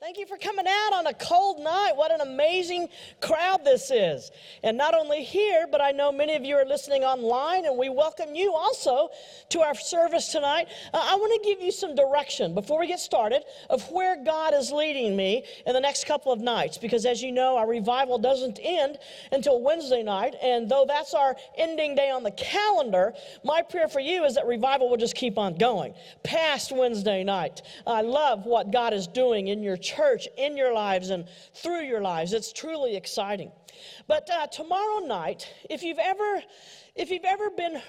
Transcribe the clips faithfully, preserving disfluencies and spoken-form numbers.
Thank you for coming out on a cold night. What an amazing crowd this is. And not only here, but I know many of you are listening online, and we welcome you also to our service tonight. Uh, I want to give you some direction before we get started of where God is leading me in the next couple of nights, because as you know, our revival doesn't end until Wednesday night, and though that's our ending day on the calendar, my prayer for you is that revival will just keep on going past Wednesday night. I love what God is doing in your church, in your lives, and through your lives. It's truly exciting. But uh, tomorrow night, if you've ever, if you've ever been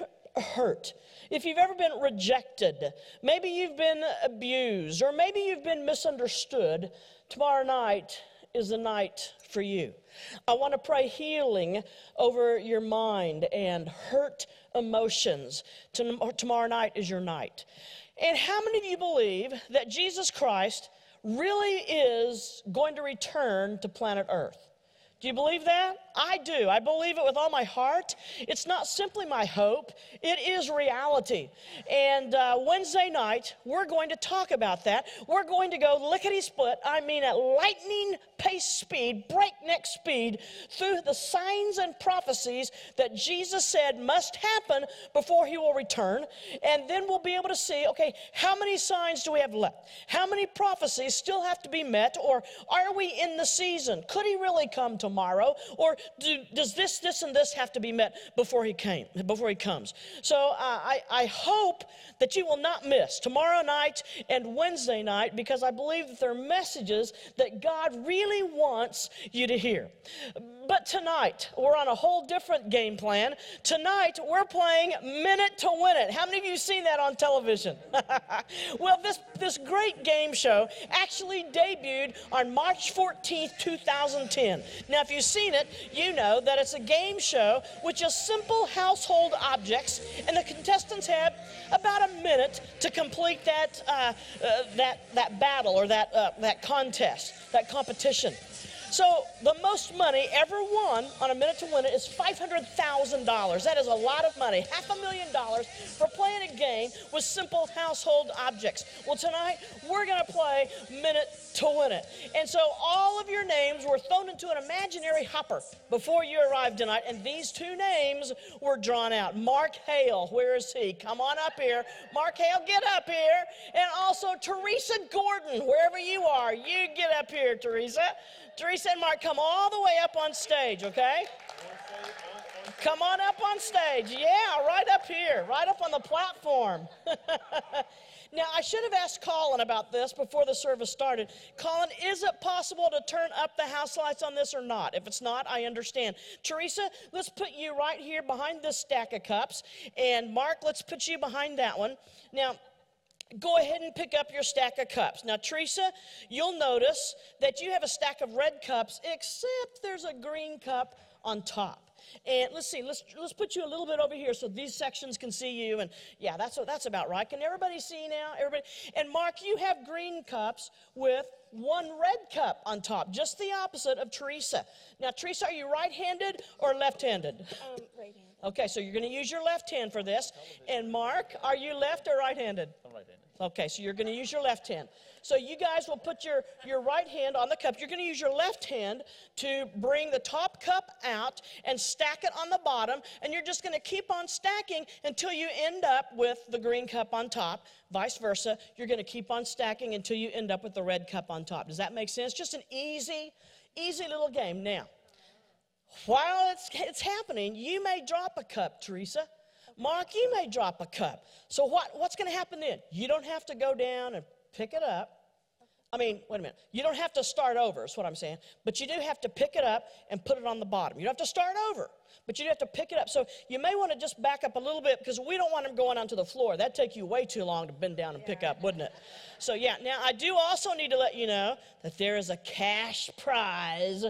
hurt, if you've ever been rejected, maybe you've been abused, or maybe you've been misunderstood, tomorrow night is the night for you. I want to pray healing over your mind and hurt emotions. Tomorrow night is your night. And how many of you believe that Jesus Christ really is going to return to planet Earth? Do you believe that? I do. I believe it with all my heart. It's not simply my hope. It is reality. And uh, Wednesday night, we're going to talk about that. We're going to go lickety-split, I mean at lightning pace speed, breakneck speed, through the signs and prophecies that Jesus said must happen before he will return. And then we'll be able to see, okay, how many signs do we have left? How many prophecies still have to be met? Or are we in the season? Could he really come tomorrow? tomorrow, or do, does this, this, and this have to be met before he came, before he comes? So uh, I, I hope that you will not miss tomorrow night and Wednesday night, because I believe that there are messages that God really wants you to hear. But tonight, we're on a whole different game plan. Tonight, we're playing Minute to Win It. How many of you have seen that on television? Well, this, this great game show actually debuted on March fourteenth, two thousand ten. Now, if you've seen it, you know that it's a game show which is simple household objects, and the contestants have about a minute to complete that, uh, uh, that, that battle or that, uh, that contest, that competition. So the most money ever won on a Minute to Win It is five hundred thousand dollars. That is a lot of money, half a million dollars for playing a game with simple household objects. Well, tonight we're going to play Minute to Win It. And so all of your names were thrown into an imaginary hopper before you arrived tonight, and these two names were drawn out. Mark Hale, where is he? Come on up here. Mark Hale, get up here. And also Teresa Gordon, wherever you are, you get up here, Teresa. Teresa and Mark, come all the way up on stage, okay? Come on up on stage. Yeah, right up here, right up on the platform. Now, I should have asked Colin about this before the service started. Colin, is it possible to turn up the house lights on this or not? If it's not, I understand. Teresa, let's put you right here behind this stack of cups. And Mark, let's put you behind that one. Now, go ahead and pick up your stack of cups. Now, Teresa, you'll notice that you have a stack of red cups, except there's a green cup on top. And let's see, let's let's put you a little bit over here so these sections can see you. And yeah, that's that's about right. Can everybody see now? Everybody. And Mark, you have green cups with one red cup on top, just the opposite of Teresa. Now, Teresa, are you right-handed or left-handed? Um, right-handed. Okay, so you're going to use your left hand for this. And Mark, are you left or right-handed? I'm right-handed. Okay, so you're going to use your left hand. So you guys will put your, your right hand on the cup. You're going to use your left hand to bring the top cup out and stack it on the bottom, and you're just going to keep on stacking until you end up with the green cup on top. Vice versa, you're going to keep on stacking until you end up with the red cup on top. Does that make sense? Just an easy, easy little game. Now, while it's, it's happening, you may drop a cup, Teresa. Mark, you may drop a cup. So what, what's going to happen then? You don't have to go down and pick it up. I mean, wait a minute. You don't have to start over is what I'm saying. But you do have to pick it up and put it on the bottom. You don't have to start over, but you do have to pick it up. So you may want to just back up a little bit because we don't want them going onto the floor. That'd take you way too long to bend down and pick up, wouldn't it? So, yeah. Now, I do also need to let you know that there is a cash prize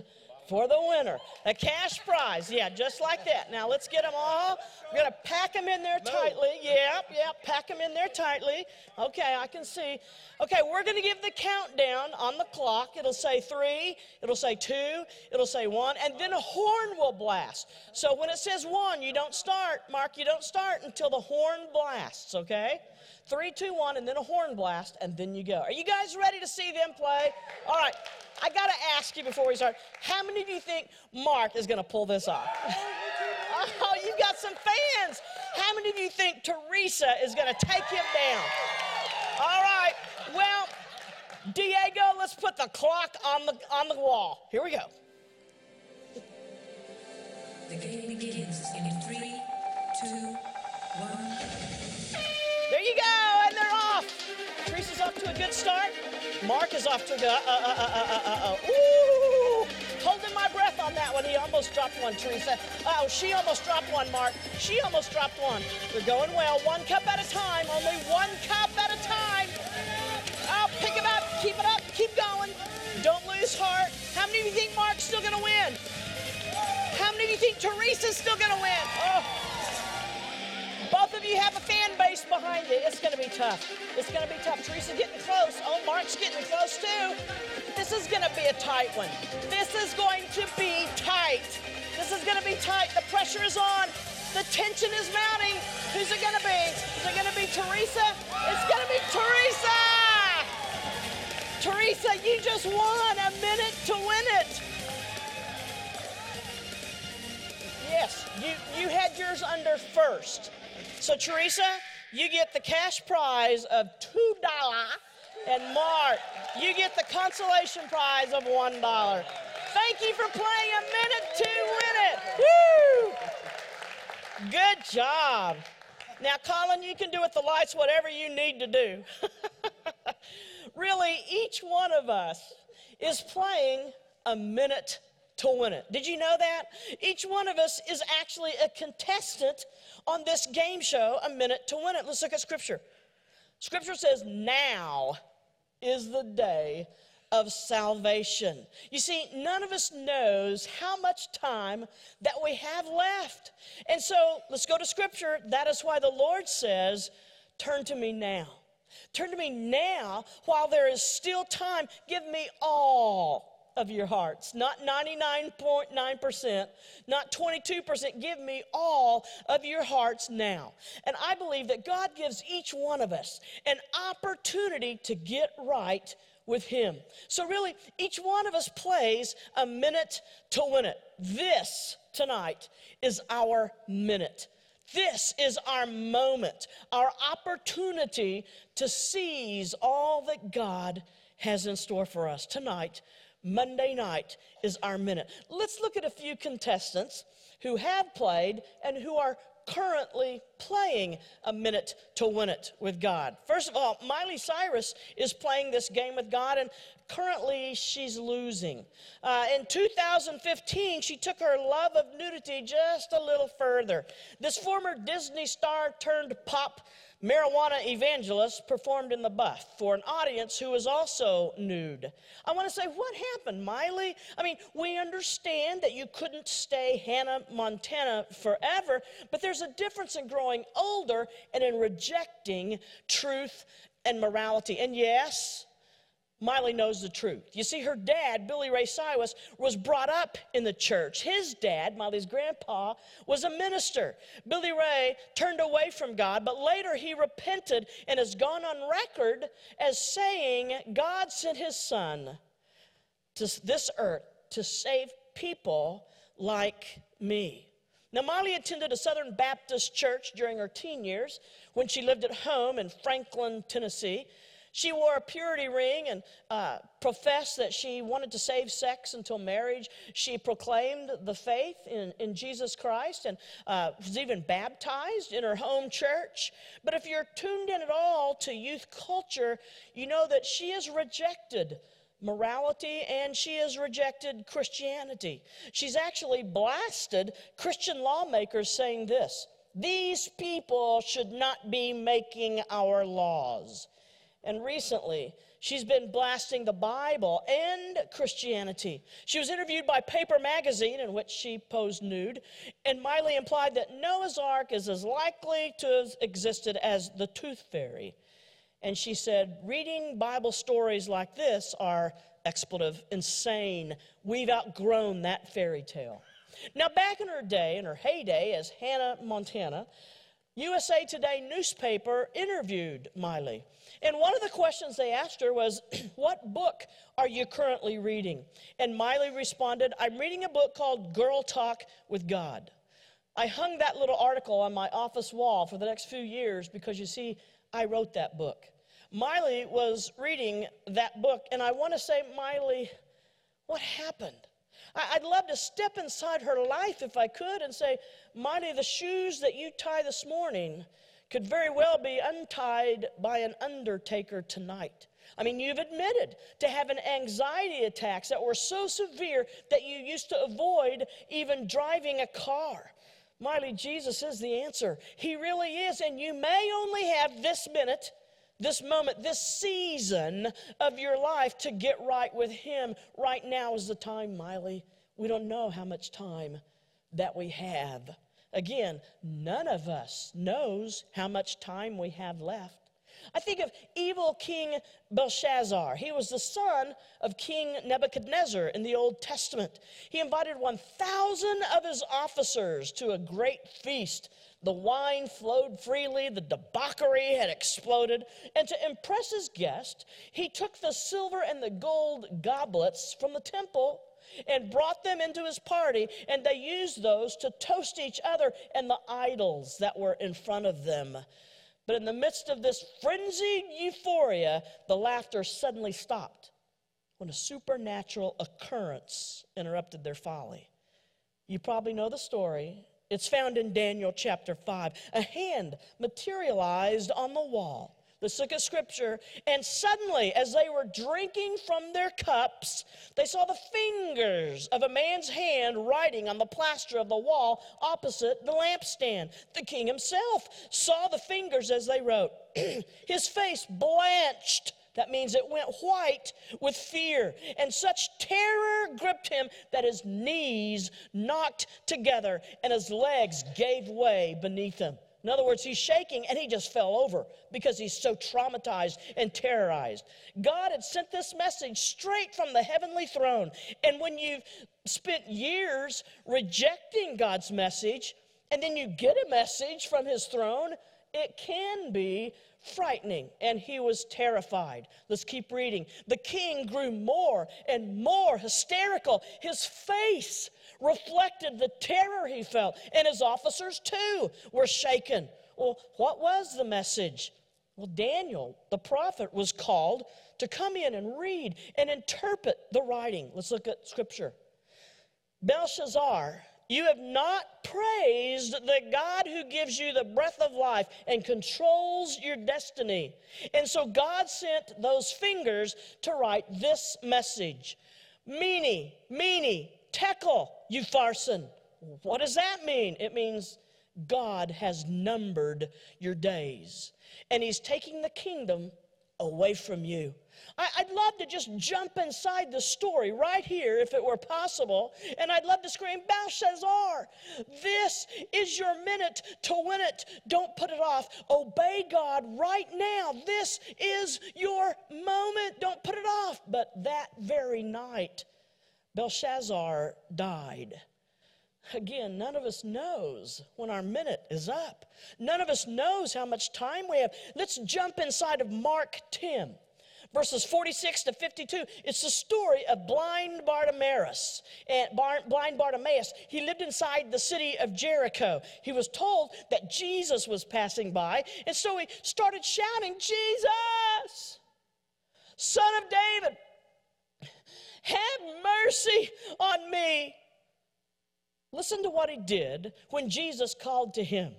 for the winner. A cash prize. Yeah, just like that. Now let's get them all. We're going to pack them in there tightly. Yep, yep, pack them in there tightly. Okay, I can see. Okay, we're going to give the countdown on the clock. It'll say three, it'll say two, it'll say one, and then a horn will blast. So when it says one, you don't start, Mark, you don't start until the horn blasts, okay? Three, two, one, and then a horn blast, and then you go. Are you guys ready to see them play? All right, I got to ask you before we start, how many of you think Mark is going to pull this off? Oh, you've got some fans. How many of you think Teresa is going to take him down? All right, well, Diego, let's put the clock on the, on the wall. Here we go. The game begins in three, two, one. There you go, and they're off. Teresa's off to a good start. Mark is off to a good, uh, uh, uh, uh, uh, uh, ooh. Holding my breath on that one. He almost dropped one, Teresa. Oh, she almost dropped one, Mark. She almost dropped one. They're going well, one cup at a time, only one cup at a time. Oh, pick it up, keep it up, keep going. Don't lose heart. How many of you think Mark's still gonna win? How many of you think Teresa's still gonna win? Oh. Both of you have a fan base behind you. It's going to be tough. It's going to be tough. Teresa getting close. Oh, Mark's getting close, too. This is going to be a tight one. This is going to be tight. This is going to be tight. The pressure is on. The tension is mounting. Who's it going to be? Is it going to be Teresa? It's going to be Teresa! Teresa, you just won a minute to win it. Yes, you, you had yours under first. So, Teresa, you get the cash prize of two dollars, and Mark, you get the consolation prize of one dollar. Thank you for playing a minute to win it. Woo! Good job. Now, Colin, you can do with the lights whatever you need to do. Really, each one of us is playing a minute to win it. Did you know that? Each one of us is actually a contestant on this game show, A Minute to Win It. Let's look at Scripture. Scripture says, now is the day of salvation. You see, none of us knows how much time that we have left. And so let's go to Scripture. That is why the Lord says, turn to me now. Turn to me now while there is still time. Give me all of your hearts, not ninety-nine point nine percent, not twenty-two percent. Give me all of your hearts now. And I believe that God gives each one of us an opportunity to get right with Him. So really, each one of us plays a minute to win it. This tonight is our minute. This is our moment, our opportunity to seize all that God has in store for us tonight. Monday night is our minute. Let's look at a few contestants who have played and who are currently playing A Minute to Win It with God. First of all, Miley Cyrus is playing this game with God, and currently she's losing. Uh, in two thousand fifteen, she took her love of nudity just a little further. This former Disney star turned pop marijuana evangelist performed in the buff for an audience who is also nude. I want to say, what happened, Miley? I mean, we understand that you couldn't stay Hannah Montana forever, but there's a difference in growing older and in rejecting truth and morality. And yes, Miley knows the truth. You see, her dad, Billy Ray Cyrus, was brought up in the church. His dad, Miley's grandpa, was a minister. Billy Ray turned away from God, but later he repented and has gone on record as saying God sent His Son to this earth to save people like me. Now, Miley attended a Southern Baptist church during her teen years when she lived at home in Franklin, Tennessee. She wore a purity ring and uh, professed that she wanted to save sex until marriage. She proclaimed the faith in, in Jesus Christ and uh, was even baptized in her home church. But if you're tuned in at all to youth culture, you know that she has rejected morality and she has rejected Christianity. She's actually blasted Christian lawmakers saying this, "These people should not be making our laws." and recently she's been blasting the Bible and Christianity. She was interviewed by Paper Magazine, in which she posed nude, and Miley implied that Noah's Ark is as likely to have existed as the Tooth Fairy. And she said, reading Bible stories like this are expletive, insane. We've outgrown that fairy tale. Now, back in her day, in her heyday as Hannah Montana, U S A Today newspaper interviewed Miley. And one of the questions they asked her was, what book are you currently reading? And Miley responded, I'm reading a book called Girl Talk with God. I hung that little article on my office wall for the next few years because, you see, I wrote that book. Miley was reading that book, and I want to say, Miley, what happened? I'd love to step inside her life if I could and say, Miley, the shoes that you tie this morning could very well be untied by an undertaker tonight. I mean, you've admitted to having anxiety attacks that were so severe that you used to avoid even driving a car. Miley, Jesus is the answer. He really is, and you may only have this minute, this moment, this season of your life to get right with Him. Right now is the time, Miley. We don't know how much time that we have. Again, none of us knows how much time we have left. I think of evil King Belshazzar. He was the son of King Nebuchadnezzar in the Old Testament. He invited one thousand of his officers to a great feast. The wine flowed freely, the debauchery had exploded, and to impress his guest, he took the silver and the gold goblets from the temple and brought them into his party, and they used those to toast each other and the idols that were in front of them. But in the midst of this frenzied euphoria, the laughter suddenly stopped when a supernatural occurrence interrupted their folly. You probably know the story. It's found in Daniel chapter five. A hand materialized on the wall. Let's look at scripture. And suddenly, as they were drinking from their cups, they saw the fingers of a man's hand writing on the plaster of the wall opposite the lampstand. The king himself saw the fingers as they wrote. His face blanched. That means it went white with fear. And such terror gripped him that his knees knocked together and his legs gave way beneath him. In other words, he's shaking, and he just fell over because he's so traumatized and terrorized. God had sent this message straight from the heavenly throne. And when you've spent years rejecting God's message, and then you get a message from his throne, it can be frightening, and he was terrified. Let's keep reading. The king grew more and more hysterical. His face reflected the terror he felt, and his officers too were shaken. Well, what was the message? Well, Daniel, the prophet, was called to come in and read and interpret the writing. Let's look at scripture. Belshazzar, you have not praised the God who gives you the breath of life and controls your destiny. And so God sent those fingers to write this message. Mene, mene, tekel, upharsin. What does that mean? It means God has numbered your days, and he's taking the kingdom away from you. I, I'd love to just jump inside the story right here if it were possible, and I'd love to scream, Belshazzar, this is your minute to win it. Don't put it off. Obey God right now. This is your moment. Don't put it off. But that very night, Belshazzar died. Again, none of us knows when our minute is up. None of us knows how much time we have. Let's jump inside of Mark ten, verses forty-six to fifty-two. It's the story of blind Bartimaeus. And Bar- blind Bartimaeus, he lived inside the city of Jericho. He was told that Jesus was passing by, and so he started shouting, Jesus, Son of David, have mercy on me. Listen to what he did when Jesus called to him.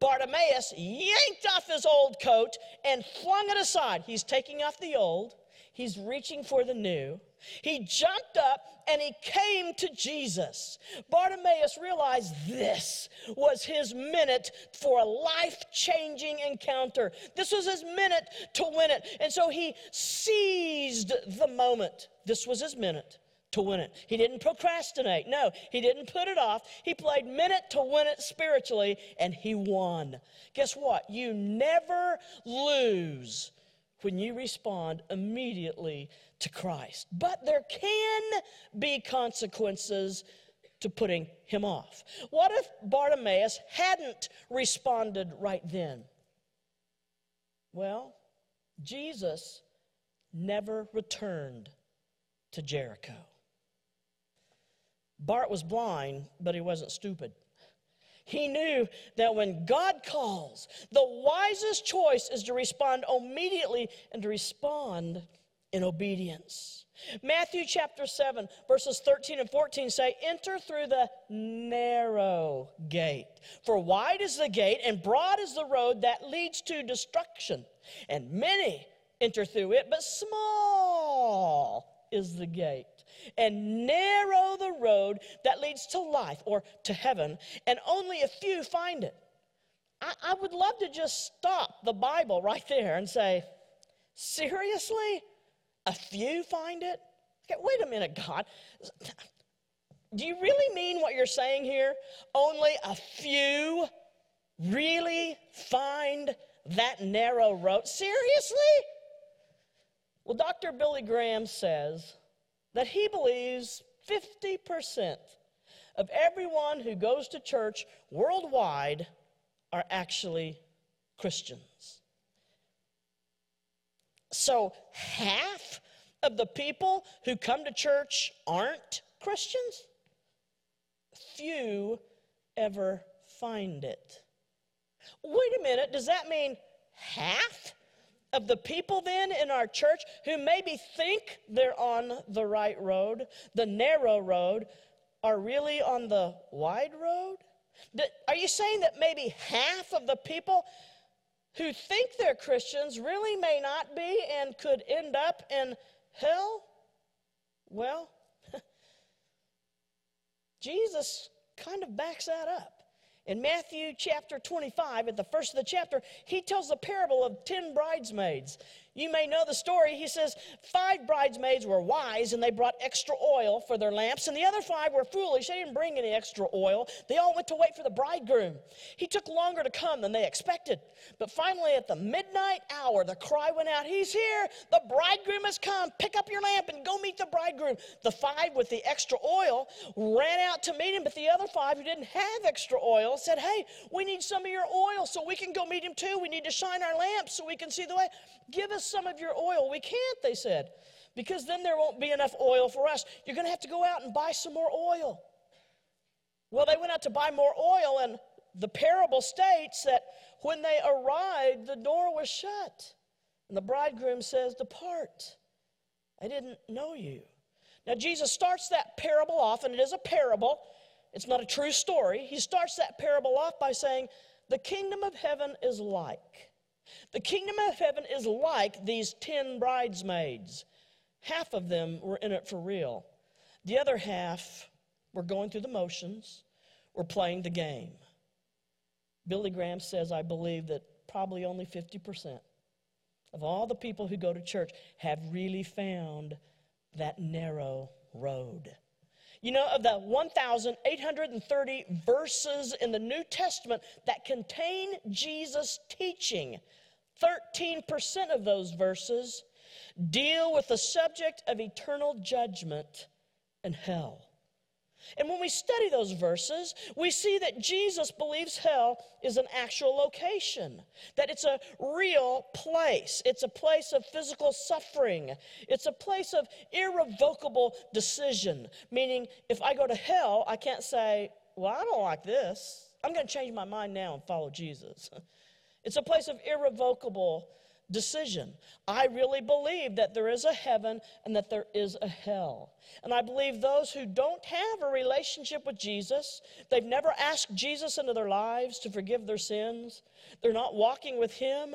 Bartimaeus yanked off his old coat and flung it aside. He's taking off the old. He's reaching for the new. He jumped up and he came to Jesus. Bartimaeus realized this was his minute for a life-changing encounter. This was his minute to win it. And so he seized the moment. This was his minute to win it. He didn't procrastinate. No, he didn't put it off. He played minute to win it spiritually, and he won. Guess what? You never lose when you respond immediately to Christ. But there can be consequences to putting him off. What if Bartimaeus hadn't responded right then? Well, Jesus never returned to Jericho. Bart was blind, but he wasn't stupid. He knew that when God calls, the wisest choice is to respond immediately and to respond in obedience. Matthew chapter seven, verses thirteen and fourteen say, "Enter through the narrow gate. For wide is the gate and broad is the road that leads to destruction. And many enter through it, but small is the gate. And narrow the road that leads to life," or to heaven, "and only a few find it." I, I would love to just stop the Bible right there and say, seriously? A few find it? Okay, wait a minute, God. Do you really mean what you're saying here? Only a few really find that narrow road? Seriously? Well, Doctor Billy Graham says that he believes fifty percent of everyone who goes to church worldwide are actually Christians. So half of the people who come to church aren't Christians? Few ever find it. Wait a minute, does that mean half of the people then in our church who maybe think they're on the right road, the narrow road, are really on the wide road? Are you saying that maybe half of the people who think they're Christians really may not be and could end up in hell? Well, Jesus kind of backs that up. In Matthew chapter twenty-five, at the first of the chapter, he tells the parable of ten bridesmaids. You may know the story. He says, five bridesmaids were wise, and they brought extra oil for their lamps, and the other five were foolish. They didn't bring any extra oil. They all went to wait for the bridegroom. He took longer to come than they expected. But finally, at the midnight hour, the cry went out, "He's here. The bridegroom has come. Pick up your lamp and go meet the bridegroom." The five with the extra oil ran out to meet him, but the other five who didn't have extra oil said, "Hey, we need some of your oil so we can go meet him too. We need to shine our lamps so we can see the way. Give us some of your oil." "We can't," they said, "because then there won't be enough oil for us. You're going to have to go out and buy some more oil." Well, they went out to buy more oil, and the parable states that when they arrived, the door was shut. And the bridegroom says, "Depart. I didn't know you." Now, Jesus starts that parable off, and it is a parable. It's not a true story. He starts that parable off by saying, "The kingdom of heaven is like." The kingdom of heaven is like these ten bridesmaids. Half of them were in it for real. The other half were going through the motions, were playing the game. Billy Graham says, I believe that probably only fifty percent of all the people who go to church have really found that narrow road. You know, of the one thousand eight hundred thirty verses in the New Testament that contain Jesus' teaching, thirteen percent of those verses deal with the subject of eternal judgment and hell. And when we study those verses, we see that Jesus believes hell is an actual location, that it's a real place. It's a place of physical suffering. It's a place of irrevocable decision, meaning if I go to hell, I can't say, well, I don't like this. I'm going to change my mind now and follow Jesus. It's a place of irrevocable decision. I really believe that there is a heaven and that there is a hell. And I believe those who don't have a relationship with Jesus, they've never asked Jesus into their lives to forgive their sins, they're not walking with him,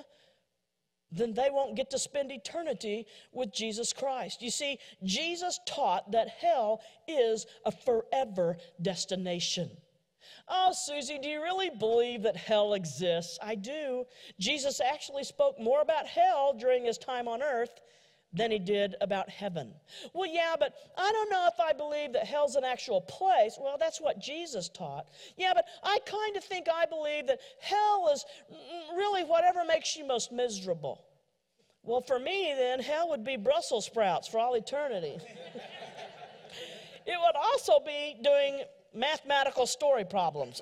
then they won't get to spend eternity with Jesus Christ. You see, Jesus taught that hell is a forever destination. Oh, Susie, do you really believe that hell exists? I do. Jesus actually spoke more about hell during his time on earth than he did about heaven. Well, yeah, but I don't know if I believe that hell's an actual place. Well, that's what Jesus taught. Yeah, but I kind of think I believe that hell is really whatever makes you most miserable. Well, for me, then, hell would be Brussels sprouts for all eternity. It would also be doing mathematical story problems.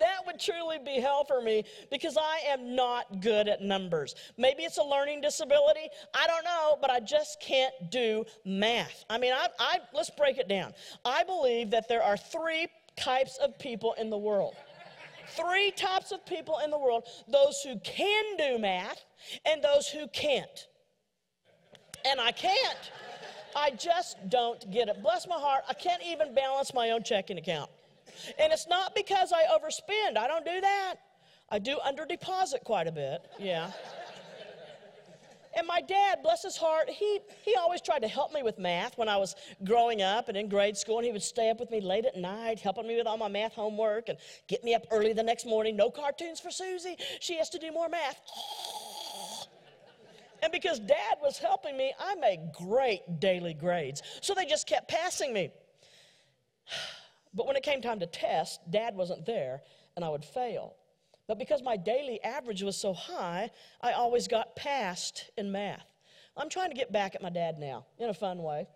That would truly be hell for me because I am not good at numbers. Maybe it's a learning disability. I don't know, but I just can't do math. I mean, I, I let's break it down. I believe that there are three types of people in the world. Three types of people in the world. Those who can do math and those who can't. And I can't. I just don't get it. Bless my heart, I can't even balance my own checking account. And it's not because I overspend. I don't do that. I do underdeposit quite a bit, yeah. And my dad, bless his heart, he, he always tried to help me with math when I was growing up and in grade school, and he would stay up with me late at night, helping me with all my math homework and get me up early the next morning. No cartoons for Susie. She has to do more math. And because Dad was helping me, I made great daily grades. So they just kept passing me. But when it came time to test, Dad wasn't there, and I would fail. But because my daily average was so high, I always got passed in math. I'm trying to get back at my dad now, in a fun way.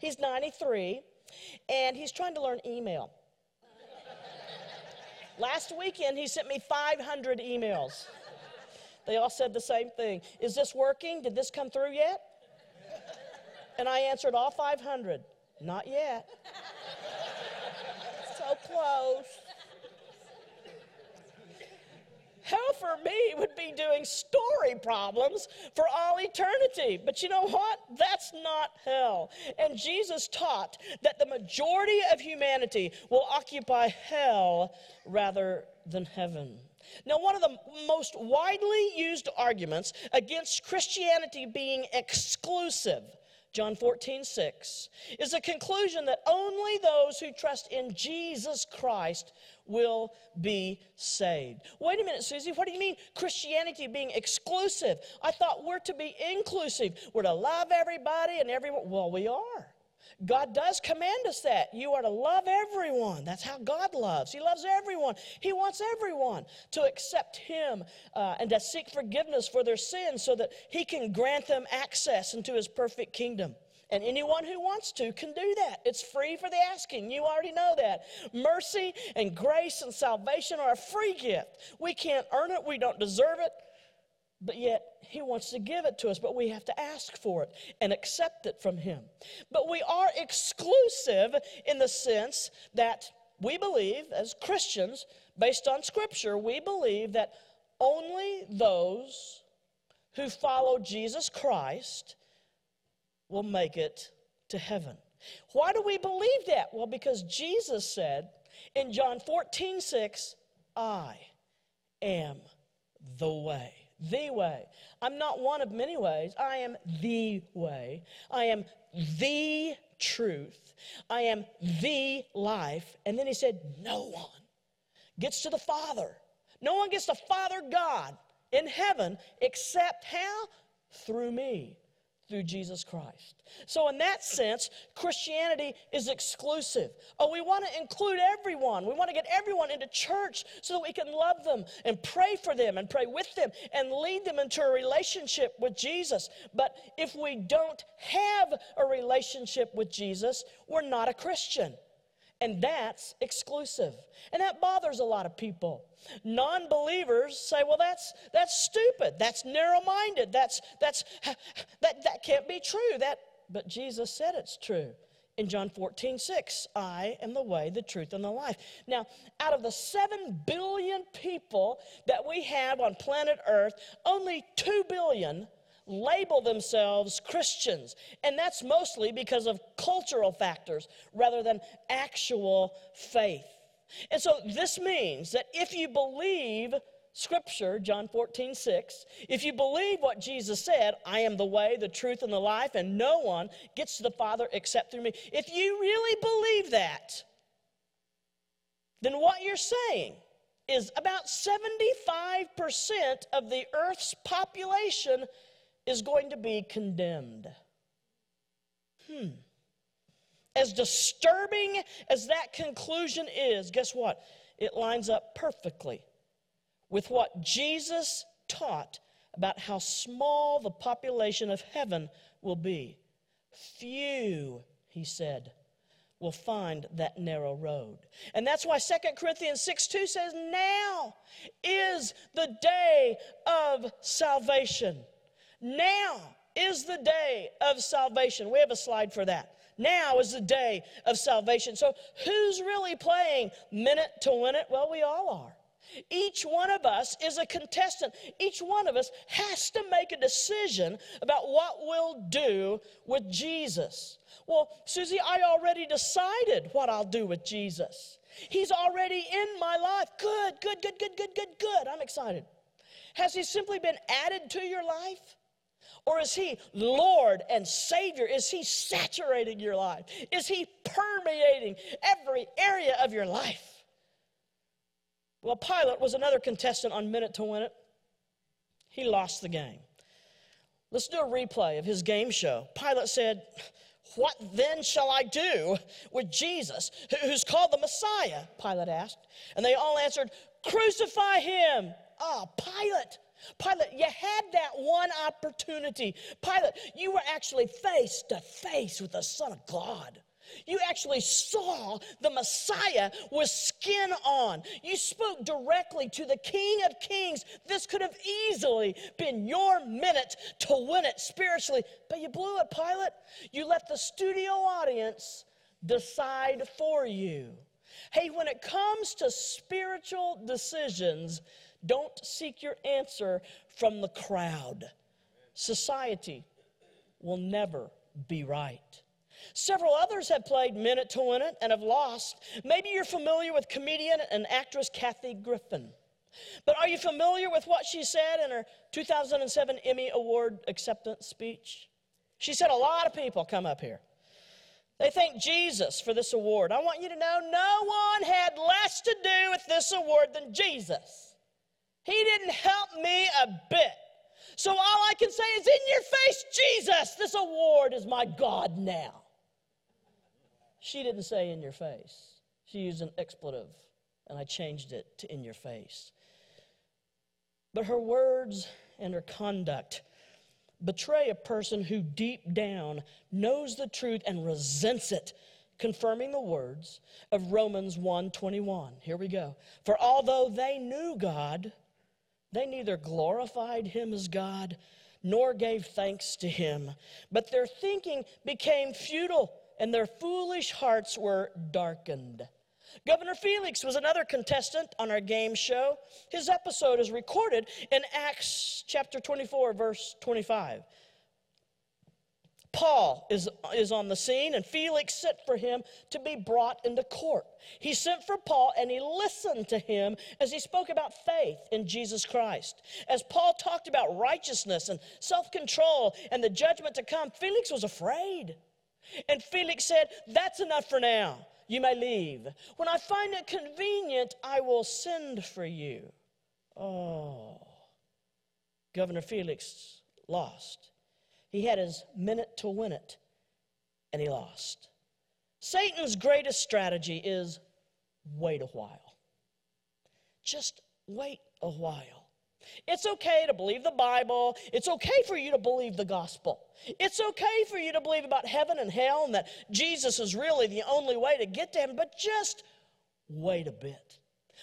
He's ninety-three, and he's trying to learn email. Last weekend, he sent me five hundred emails. They all said the same thing. Is this working? Did this come through yet? And I answered all five hundred. Not yet. So close. Hell for me would be doing story problems for all eternity. But you know what? That's not hell. And Jesus taught that the majority of humanity will occupy hell rather than heaven. Now, one of the most widely used arguments against Christianity being exclusive, John fourteen six, is the conclusion that only those who trust in Jesus Christ will be saved. Wait a minute, Susie, what do you mean Christianity being exclusive? I thought we're to be inclusive. We're to love everybody and everyone. Well, we are. God does command us that. You are to love everyone. That's how God loves. He loves everyone. He wants everyone to accept him uh, and to seek forgiveness for their sins so that he can grant them access into his perfect kingdom. And anyone who wants to can do that. It's free for the asking. You already know that. Mercy and grace and salvation are a free gift. We can't earn it. We don't deserve it. But yet, he wants to give it to us, but we have to ask for it and accept it from him. But we are exclusive in the sense that we believe, as Christians, based on Scripture, we believe that only those who follow Jesus Christ will make it to heaven. Why do we believe that? Well, because Jesus said in John fourteen six, I am the way. The way. I'm not one of many ways. I am the way. I am the truth. I am the life. And then he said, no one gets to the Father. No one gets to Father God in heaven except how? Through me, through Jesus Christ. So in that sense, Christianity is exclusive. Oh, we want to include everyone. We want to get everyone into church so that we can love them and pray for them and pray with them and lead them into a relationship with Jesus. But if we don't have a relationship with Jesus, we're not a Christian. And that's exclusive. And that bothers a lot of people. Non-believers say, well, that's that's stupid. That's narrow-minded. That's that's that that can't be true. That but Jesus said it's true. In John fourteen six, I am the way, the truth, and the life. Now, out of the seven billion people that we have on planet Earth, only two billion label themselves Christians, and that's mostly because of cultural factors rather than actual faith. And so this means that if you believe Scripture, John fourteen six, if you believe what Jesus said, I am the way, the truth, and the life, and no one gets to the Father except through me. If you really believe that, then what you're saying is about seventy-five percent of the earth's population is going to be condemned. Hmm. As disturbing as that conclusion is, guess what? It lines up perfectly with what Jesus taught about how small the population of heaven will be. Few, he said, will find that narrow road. And that's why Second Corinthians six two says, now is the day of salvation. Now is the day of salvation. We have a slide for that. Now is the day of salvation. So who's really playing minute to win it? Well, we all are. Each one of us is a contestant. Each one of us has to make a decision about what we'll do with Jesus. Well, Susie, I already decided what I'll do with Jesus. He's already in my life. Good, good, good, good, good, good, good. I'm excited. Has he simply been added to your life? Or is he Lord and Savior? Is he saturating your life? Is he permeating every area of your life? Well, Pilate was another contestant on Minute to Win It. He lost the game. Let's do a replay of his game show. Pilate said, what then shall I do with Jesus, who's called the Messiah? Pilate asked. And they all answered, crucify him. Ah, Pilate. Pilate, you had that one opportunity. Pilate, you were actually face to face with the Son of God. You actually saw the Messiah with skin on. You spoke directly to the King of Kings. This could have easily been your minute to win it spiritually. But you blew it, Pilate. You let the studio audience decide for you. Hey, when it comes to spiritual decisions, don't seek your answer from the crowd. Society will never be right. Several others have played Minute to Win It and have lost. Maybe you're familiar with comedian and actress Kathy Griffin. But are you familiar with what she said in her two thousand seven Emmy Award acceptance speech? She said, a lot of people come up here. They thank Jesus for this award. I want you to know no one had less to do with this award than Jesus. He didn't help me a bit. So all I can say is, in your face, Jesus, this award is my God now. She didn't say in your face. She used an expletive, and I changed it to in your face. But her words and her conduct betray a person who deep down knows the truth and resents it, confirming the words of Romans one twenty-one. Here we go. For although they knew God, they neither glorified him as God nor gave thanks to him, but their thinking became futile and their foolish hearts were darkened. Governor Felix was another contestant on our game show. His episode is recorded in Acts chapter twenty-four, verse twenty-five. Paul is, is on the scene, and Felix sent for him to be brought into court. He sent for Paul, and he listened to him as he spoke about faith in Jesus Christ. As Paul talked about righteousness and self-control and the judgment to come, Felix was afraid. And Felix said, that's enough for now. You may leave. When I find it convenient, I will send for you. Oh, Governor Felix lost. He had his minute to win it, and he lost. Satan's greatest strategy is wait a while. Just wait a while. It's okay to believe the Bible. It's okay for you to believe the gospel. It's okay for you to believe about heaven and hell and that Jesus is really the only way to get to him, but just wait a bit.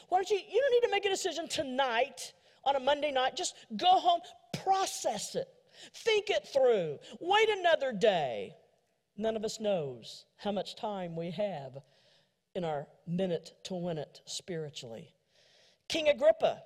Why don't you, you don't need to make a decision tonight on a Monday night. Just go home, process it. Think it through. Wait another day. None of us knows how much time we have in our minute to win it spiritually. King Agrippa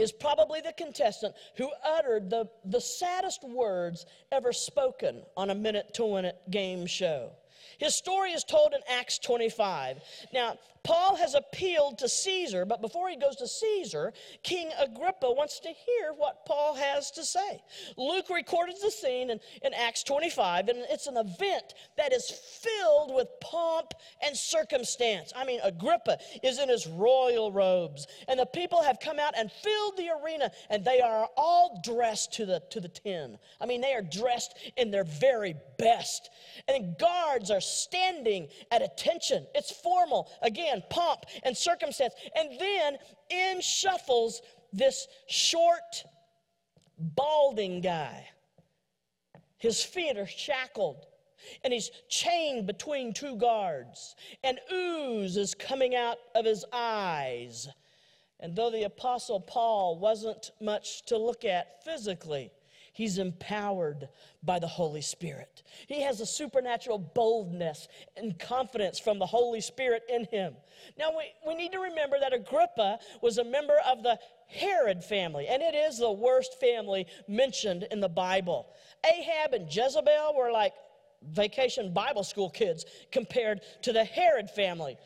is probably the contestant who uttered the, the saddest words ever spoken on a Minute to Win It game show. His story is told in Acts twenty-five. Now, Paul has appealed to Caesar, but before he goes to Caesar, King Agrippa wants to hear what Paul has to say. Luke recorded the scene in, in Acts twenty-five, and it's an event that is filled with pomp and circumstance. I mean, Agrippa is in his royal robes, and the people have come out and filled the arena, and they are all dressed to the, to the ten. I mean, they are dressed in their very best. And guards are standing at attention. It's formal, again, pomp and circumstance. And then in shuffles this short, balding guy. His feet are shackled, and he's chained between two guards. And ooze is coming out of his eyes. And though the Apostle Paul wasn't much to look at physically, he's empowered by the Holy Spirit. He has a supernatural boldness and confidence from the Holy Spirit in him. Now, we, we need to remember that Agrippa was a member of the Herod family, and it is the worst family mentioned in the Bible. Ahab and Jezebel were like vacation Bible school kids compared to the Herod family.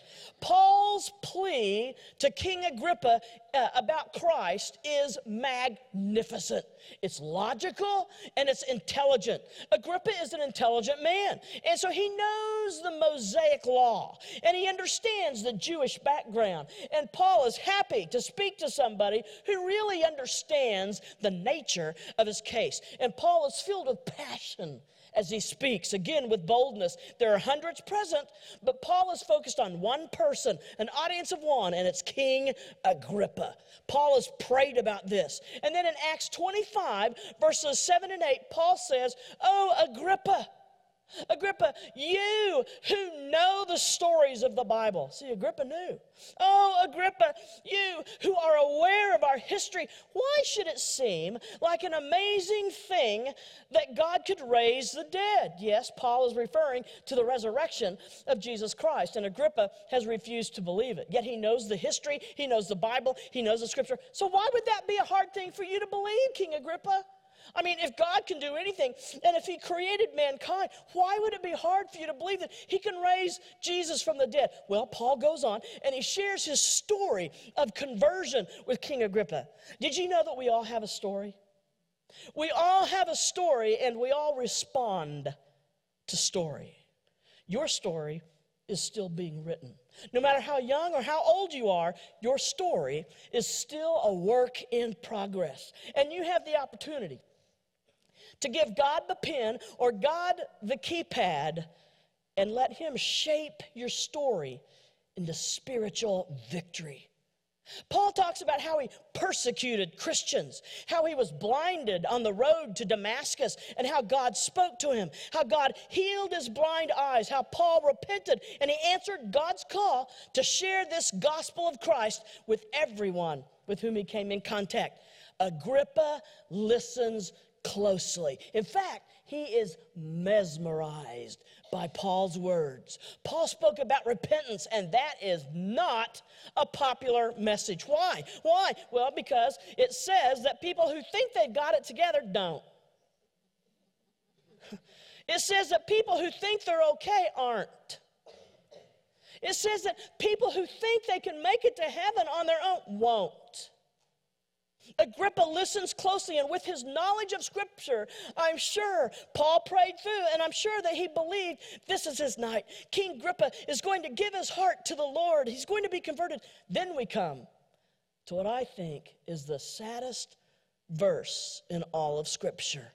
Paul's plea to King Agrippa uh, about Christ is magnificent. It's logical and it's intelligent. Agrippa is an intelligent man, and so he knows the Mosaic law, and he understands the Jewish background. And Paul is happy to speak to somebody who really understands the nature of his case. And Paul is filled with passion as he speaks, again, with boldness. There are hundreds present, but Paul is focused on one person, an audience of one, and it's King Agrippa. Paul has prayed about this. And then in Acts twenty-five, verses seven and eight, Paul says, "Oh, Agrippa, Agrippa, you who know the stories of the Bible." See, Agrippa knew. "Oh, Agrippa, you who are aware of our history, why should it seem like an amazing thing that God could raise the dead?" Yes, Paul is referring to the resurrection of Jesus Christ, and Agrippa has refused to believe it. Yet he knows the history, he knows the Bible, he knows the Scripture. So why would that be a hard thing for you to believe, King Agrippa? I mean, if God can do anything, and if he created mankind, why would it be hard for you to believe that he can raise Jesus from the dead? Well, Paul goes on, and he shares his story of conversion with King Agrippa. Did you know that we all have a story? We all have a story, and we all respond to story. Your story is still being written. No matter how young or how old you are, your story is still a work in progress. And you have the opportunity to give God the pen or God the keypad and let him shape your story into spiritual victory. Paul talks about how he persecuted Christians, how he was blinded on the road to Damascus, and how God spoke to him, how God healed his blind eyes, how Paul repented, and he answered God's call to share this gospel of Christ with everyone with whom he came in contact. Agrippa listens closely. In fact, he is mesmerized by Paul's words. Paul spoke about repentance, and that is not a popular message. Why? Why? Well, because it says that people who think they've got it together don't. It says that people who think they're okay aren't. It says that people who think they can make it to heaven on their own won't. Agrippa listens closely, and with his knowledge of Scripture, I'm sure Paul prayed through, and I'm sure that he believed this is his night. King Agrippa is going to give his heart to the Lord. He's going to be converted. Then we come to what I think is the saddest verse in all of Scripture.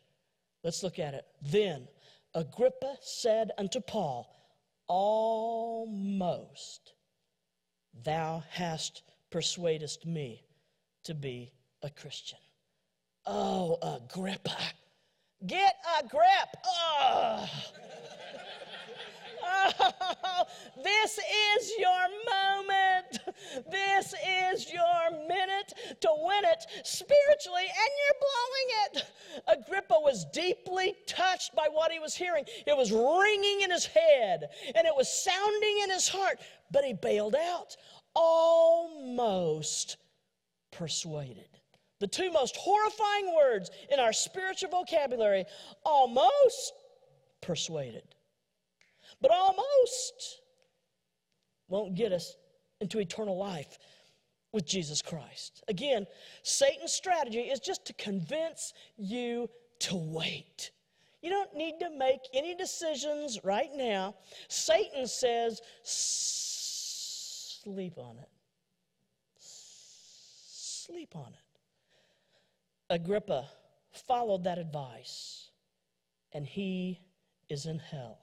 Let's look at it. "Then Agrippa said unto Paul, Almost thou hast persuadest me to be a Christian." Oh, Agrippa. Get a grip. Oh. Oh, this is your moment. This is your minute to win it spiritually, and you're blowing it. Agrippa was deeply touched by what he was hearing. It was ringing in his head, and it was sounding in his heart, but he bailed out. Almost persuaded. The two most horrifying words in our spiritual vocabulary, almost persuaded. but almost won't get us into eternal life with Jesus Christ. Again, Satan's strategy is just to convince you to wait. You don't need to make any decisions right now. Satan says, sleep on it. Sleep on it. Agrippa followed that advice, and he is in hell.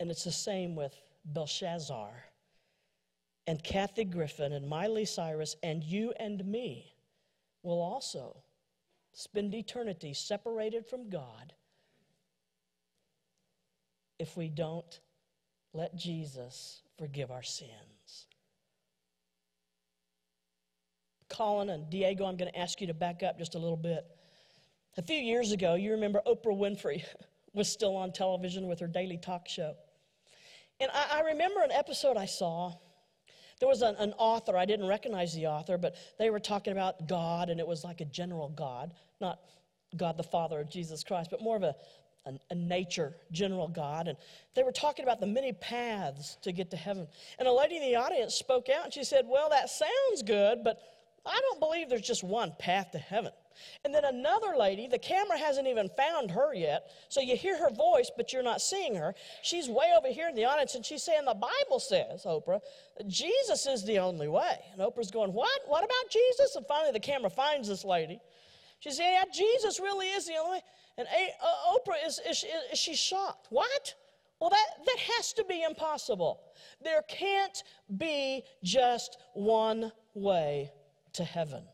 And it's the same with Belshazzar and Kathy Griffin and Miley Cyrus, and you and me will also spend eternity separated from God if we don't let Jesus forgive our sins. Colin and Diego, I'm going to ask you to back up just a little bit. A few years ago, you remember Oprah Winfrey was still on television with her daily talk show. And I, I remember an episode I saw. There was an, an author, I didn't recognize the author, but they were talking about God, and it was like a general God, not God the Father of Jesus Christ, but more of a, a, a nature general God. And they were talking about the many paths to get to heaven. And a lady in the audience spoke out, and she said, well, that sounds good, but I don't believe there's just one path to heaven. And then another lady, the camera hasn't even found her yet, so you hear her voice, but you're not seeing her. She's way over here in the audience, and she's saying, the Bible says, Oprah, Jesus is the only way. And Oprah's going, what? What about Jesus? And finally the camera finds this lady. She says, yeah, Jesus really is the only way. And uh, Oprah, is, is, is she's shocked. What? Well, that, that has to be impossible. There can't be just one way to heaven.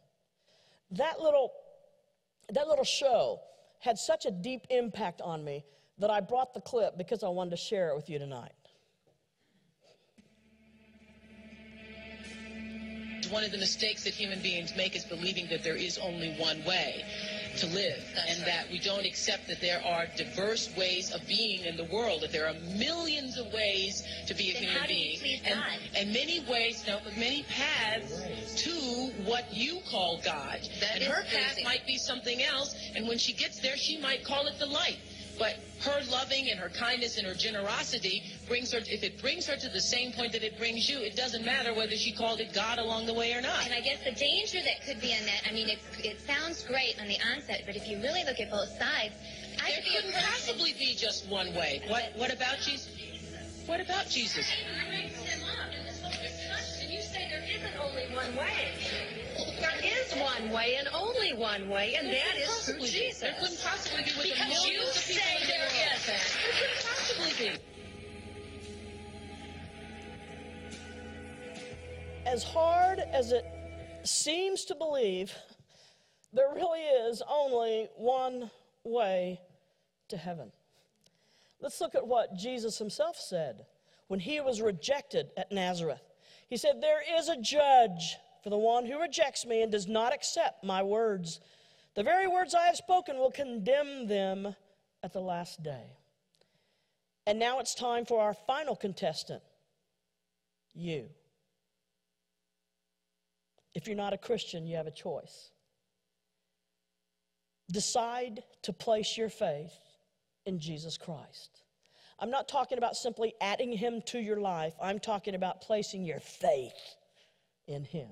That little, that little show had such a deep impact on me that I brought the clip because I wanted to share it with you tonight. One of the mistakes that human beings make is believing that there is only one way to live, and that we don't accept that there are diverse ways of being in the world, that there are millions of ways to be a human being, and, and many ways, no, many paths to what you call God. And her path might be something else, and when she gets there, she might call it the light. But her loving and her kindness and her generosity brings her, if it brings her to the same point that it brings you, it doesn't matter whether she called it God along the way or not. And I guess the danger that could be in that, I mean, it, it sounds great on the onset, but if you really look at both sides, I there could be couldn't possibly be just one way. What, what about Jesus? What about Jesus? I mix them up in this whole discussion. You say there isn't only one way. There is one way and only one way, and that is through Jesus. There couldn't possibly be with the millions you say there isn't. There couldn't possibly be. As hard as it seems to believe, there really is only one way to heaven. Let's look at what Jesus himself said when he was rejected at Nazareth. He said, there is a judge for the one who rejects me and does not accept my words. The very words I have spoken will condemn them at the last day. And now it's time for our final contestant, you. If you're not a Christian, you have a choice. Decide to place your faith in Jesus Christ. I'm not talking about simply adding him to your life. I'm talking about placing your faith in him.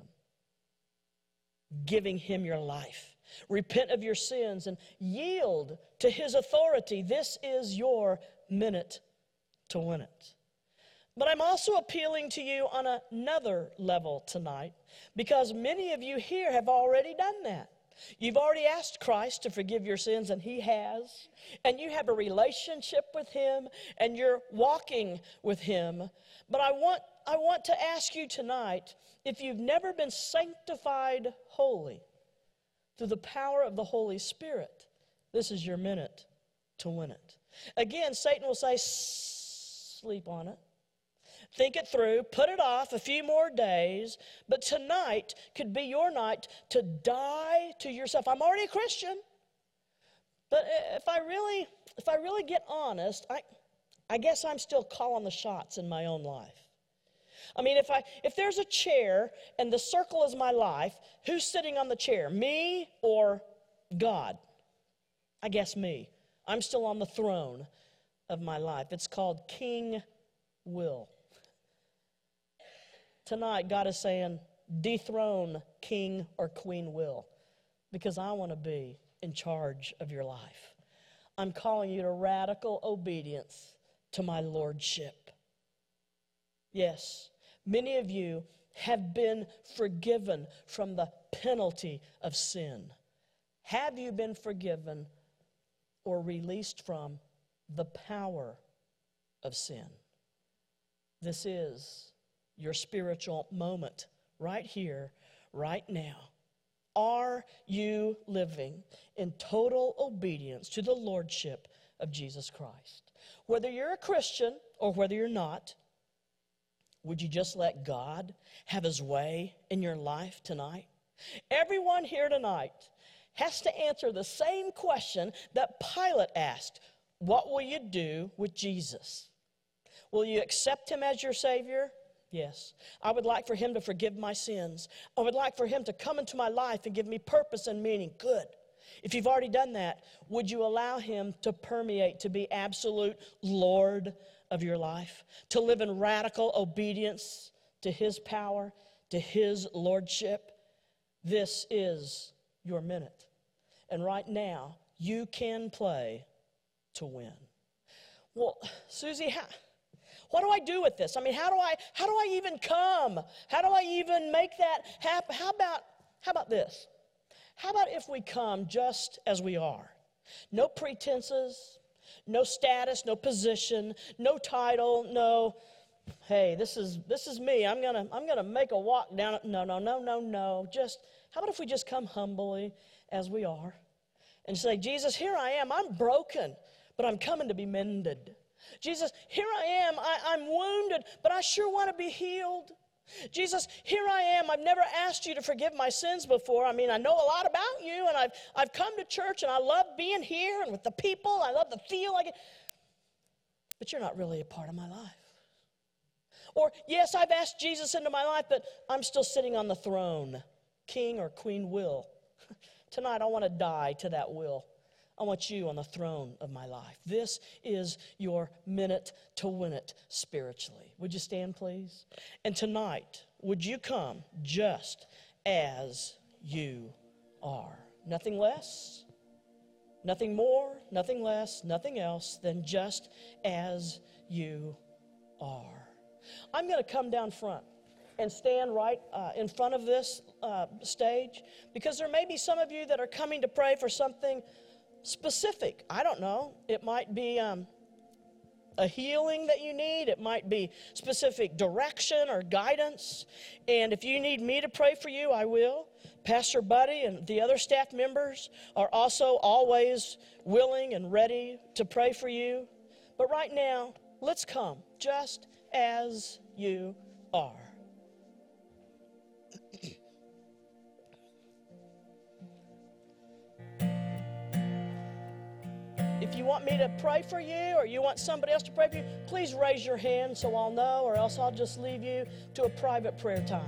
Giving him your life. Repent of your sins and yield to his authority. This is your minute to win it. But I'm also appealing to you on another level tonight, because many of you here have already done that. You've already asked Christ to forgive your sins, and he has, and you have a relationship with him, and you're walking with him. But I want I want to ask you tonight, if you've never been sanctified holy through the power of the Holy Spirit, this is your minute to win it. Again, Satan will say, sleep on it. Think it through, put it off a few more days, but tonight could be your night to die to yourself. I'm already a Christian, but if I really, if I really get honest, I, I guess I'm still calling the shots in my own life. I mean, if I if there's a chair and the circle is my life, who's sitting on the chair, me or God? I guess me. I'm still on the throne of my life. It's called King Will. Tonight, God is saying, dethrone King or Queen Will, because I want to be in charge of your life. I'm calling you to radical obedience to my lordship. Yes, many of you have been forgiven from the penalty of sin. Have you been forgiven or released from the power of sin? This is your spiritual moment right here, right now. Are you living in total obedience to the lordship of Jesus Christ? Whether you're a Christian or whether you're not, would you just let God have his way in your life tonight? Everyone here tonight has to answer the same question that Pilate asked. What will you do with Jesus? Will you accept him as your Savior? Yes. I would like for him to forgive my sins. I would like for him to come into my life and give me purpose and meaning. Good. If you've already done that, would you allow him to permeate, to be absolute Lord of your life, to live in radical obedience to his power, to his lordship? This is your minute. And right now, you can play to win. Well, Susie, how, what do I do with this? I mean, how do I how do I even come? How do I even make that happen? How about how about this? How about if we come just as we are? No pretenses, no status, no position, no title, no, hey, this is this is me. I'm gonna I'm gonna make a walk down. No, no, no, no, no. Just how about if we just come humbly as we are and say, Jesus, here I am. I'm broken, but I'm coming to be mended. Jesus, here I am. I, I'm wounded, but I sure want to be healed. Jesus, here I am. I've never asked you to forgive my sins before. I mean, I know a lot about you, and I've I've come to church, and I love being here and with the people. I love the feel I get. But you're not really a part of my life. Or, yes, I've asked Jesus into my life, but I'm still sitting on the throne, King or Queen Will. Tonight, I want to die to that will. I want you on the throne of my life. This is your minute to win it spiritually. Would you stand, please? And tonight, would you come just as you are? Nothing less, nothing more, nothing less, nothing else than just as you are. I'm going to come down front and stand right uh, in front of this uh, stage, because there may be some of you that are coming to pray for something specific. I don't know. It might be um, a healing that you need. It might be specific direction or guidance. And if you need me to pray for you, I will. Pastor Buddy and the other staff members are also always willing and ready to pray for you. But right now, let's come just as you are. If you want me to pray for you, or you want somebody else to pray for you, please raise your hand so I'll know, or else I'll just leave you to a private prayer time.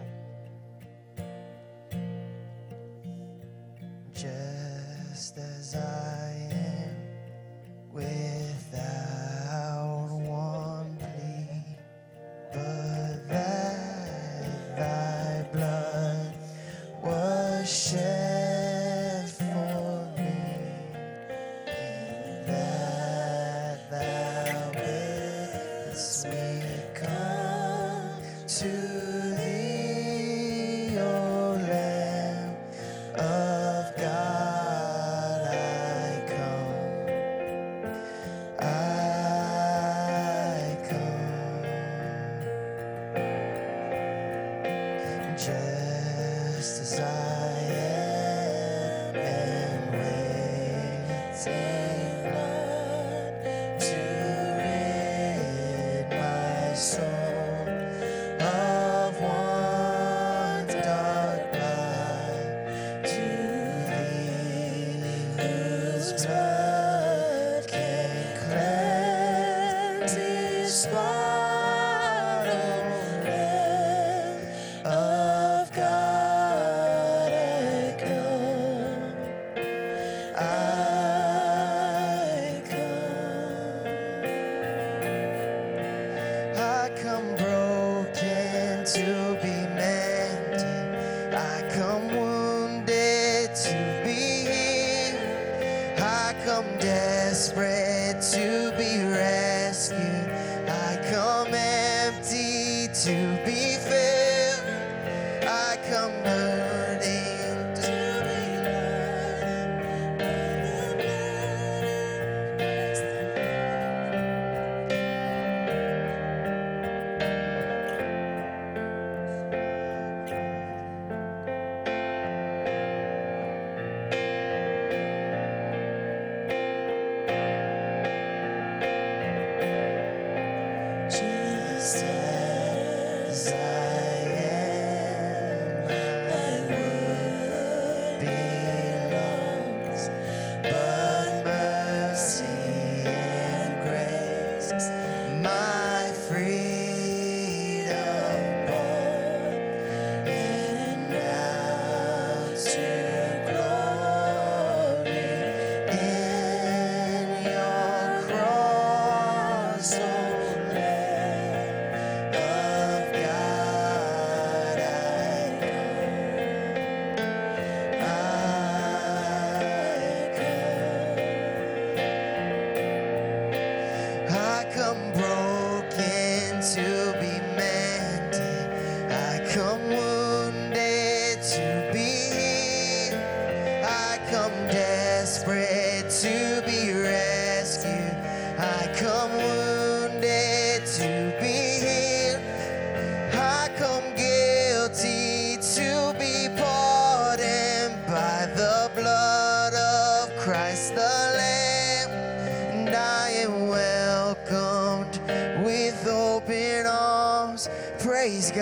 Just as I am, without one plea, but that thy blood was shed. I come. come desperate to be rescued. I come empty to be filled. I come burning to be Praise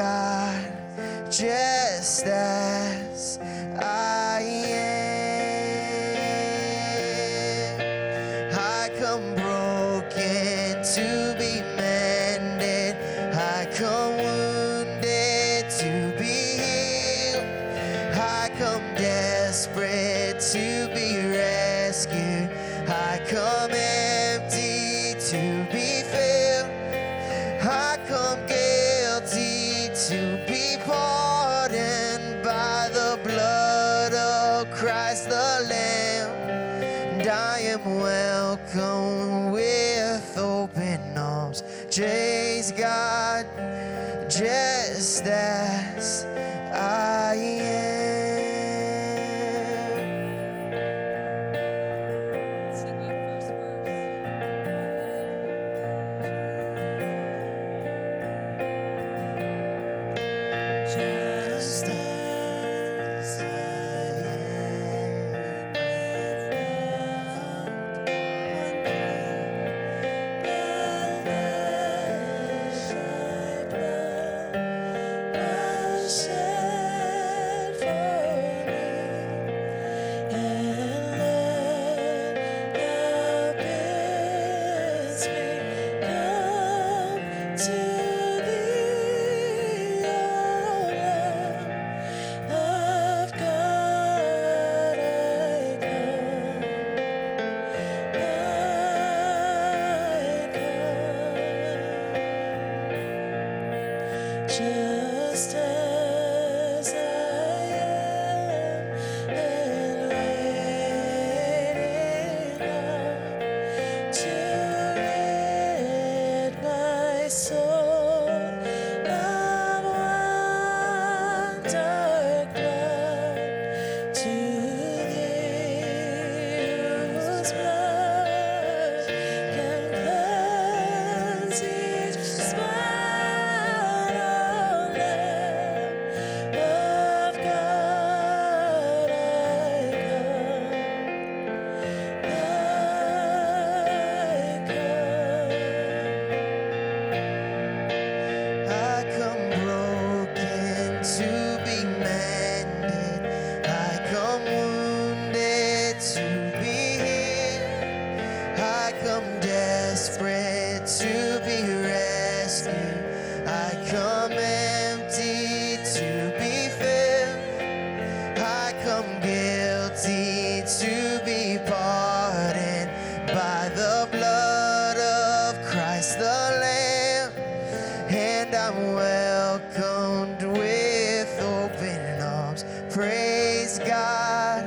God,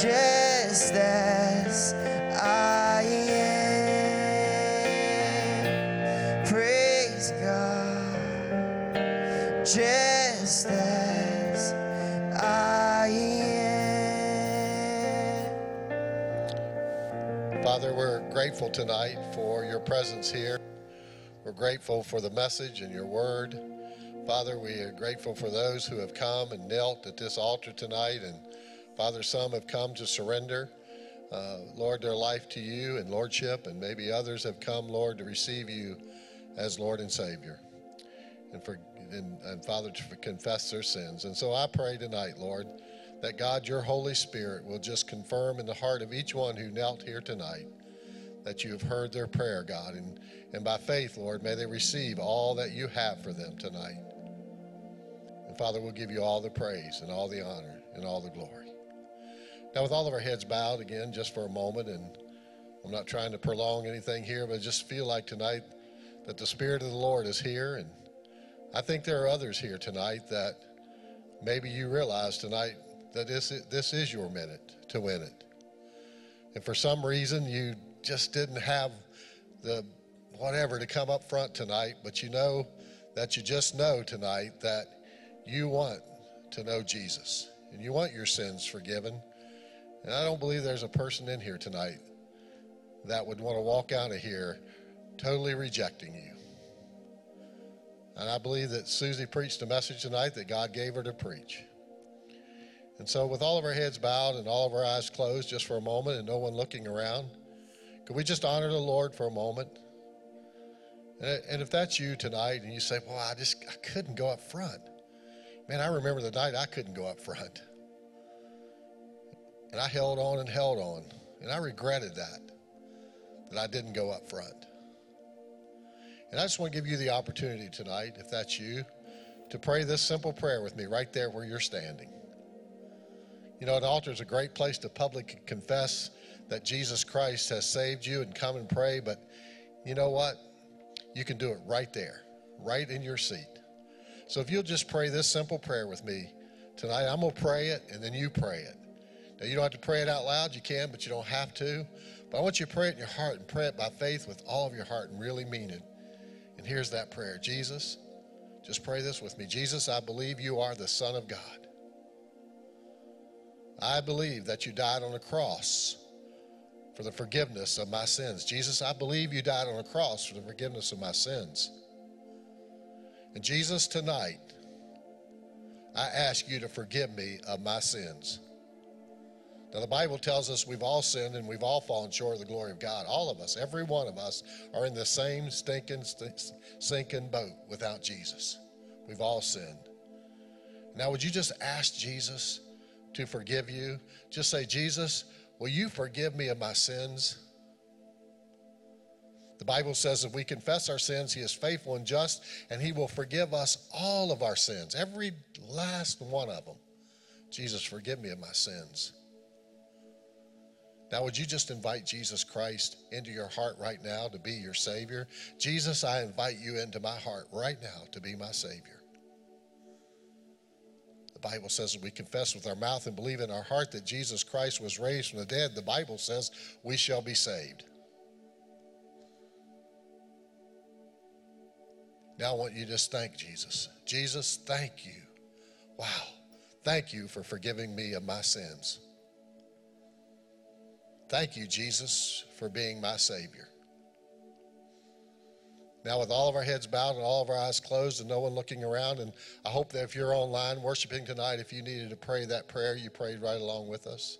just as I Father, we're grateful tonight for your presence here. We're grateful for the message and your word. Father, we are grateful for those who have come and knelt at this altar tonight. And Father, some have come to surrender, uh, Lord, their life to you and Lordship. And maybe others have come, Lord, to receive you as Lord and Savior. And, for, and, and Father, to confess their sins. And so I pray tonight, Lord, that God, your Holy Spirit, will just confirm in the heart of each one who knelt here tonight that you have heard their prayer, God. And, and by faith, Lord, may they receive all that you have for them tonight. And Father, we'll give you all the praise and all the honor and all the glory. Now, with all of our heads bowed again, just for a moment, and I'm not trying to prolong anything here, but I just feel like tonight that the Spirit of the Lord is here. And I think there are others here tonight that maybe you realize tonight that this is, this is your minute to win it. And for some reason, you just didn't have the whatever to come up front tonight, but you know that you just know tonight that you want to know Jesus and you want your sins forgiven. And I don't believe there's a person in here tonight that would want to walk out of here totally rejecting you. And I believe that Susie preached a message tonight that God gave her to preach. And so with all of our heads bowed and all of our eyes closed just for a moment and no one looking around, could we just honor the Lord for a moment? And if that's you tonight and you say, well, I just I couldn't go up front. Man, I remember the night I couldn't go up front. And I held on and held on. And I regretted that, that I didn't go up front. And I just want to give you the opportunity tonight, if that's you, to pray this simple prayer with me right there where you're standing. You know, an altar is a great place to publicly confess that Jesus Christ has saved you and come and pray, but you know what? You can do it right there, right in your seat. So if you'll just pray this simple prayer with me tonight, I'm going to pray it, and then you pray it. Now, you don't have to pray it out loud. You can, but you don't have to. But I want you to pray it in your heart and pray it by faith with all of your heart and really mean it. And here's that prayer. Jesus, just pray this with me. Jesus, I believe you are the Son of God. I believe that you died on a cross for the forgiveness of my sins. Jesus, I believe you died on a cross for the forgiveness of my sins. And Jesus, tonight, I ask you to forgive me of my sins. Now, the Bible tells us we've all sinned and we've all fallen short of the glory of God. All of us, every one of us, are in the same stinking, st- sinking boat without Jesus. We've all sinned. Now, would you just ask Jesus to forgive you? Just say, Jesus, will you forgive me of my sins? The Bible says if we confess our sins, he is faithful and just, and he will forgive us all of our sins, every last one of them. Jesus, forgive me of my sins. Now, would you just invite Jesus Christ into your heart right now to be your Savior? Jesus, I invite you into my heart right now to be my Savior. The Bible says we confess with our mouth and believe in our heart that Jesus Christ was raised from the dead. The Bible says we shall be saved. Now I want you to just thank Jesus. Jesus, thank you. Wow. Thank you for forgiving me of my sins. Thank you, Jesus, for being my Savior. Now, with all of our heads bowed and all of our eyes closed and no one looking around, and I hope that if you're online worshiping tonight, if you needed to pray that prayer, you prayed right along with us.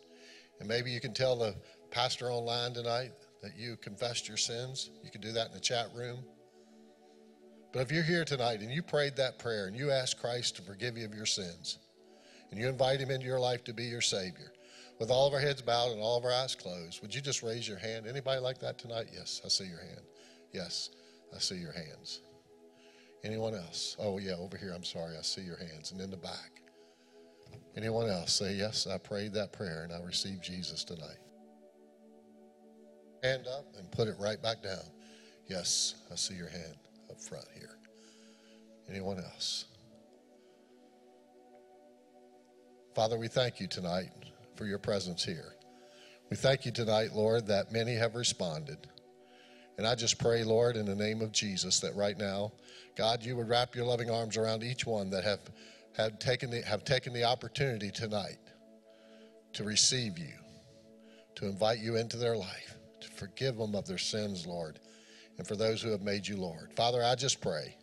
And maybe you can tell the pastor online tonight that you confessed your sins. You can do that in the chat room. But if you're here tonight and you prayed that prayer and you asked Christ to forgive you of your sins and you invite him into your life to be your Savior, with all of our heads bowed and all of our eyes closed, would you just raise your hand? Anybody like that tonight? Yes, I see your hand. Yes, I see your hands. Anyone else? Oh, yeah, over here. I'm sorry. I see your hands. And in the back. Anyone else? Say, yes, I prayed that prayer and I received Jesus tonight. Hand up and put it right back down. Yes, I see your hand up front here. Anyone else? Father, we thank you tonight for your presence here. We thank you tonight, Lord, that many have responded. And I just pray, Lord, in the name of Jesus, that right now, God, you would wrap your loving arms around each one that have, have, taken the, have taken the opportunity tonight to receive you, to invite you into their life, to Forgive them of their sins, Lord, and for those who have made you Lord. Father, I just pray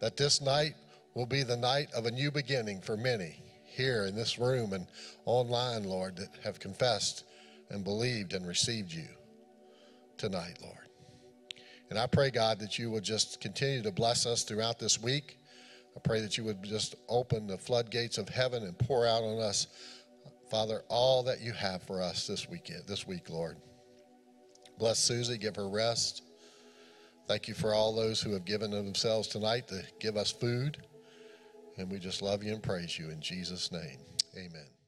that this night will be the night of a new beginning for many here in this room and online, Lord, that have confessed and believed and received you tonight, Lord. And I pray, God, that you will just continue to bless us throughout this week. I pray that you would just open the floodgates of heaven and pour out on us, Father, all that you have for us this weekend, this week, Lord. Bless Susie, give her rest. Thank you for all those who have given of themselves tonight to give us food. And we just love you and praise you in Jesus' name. Amen.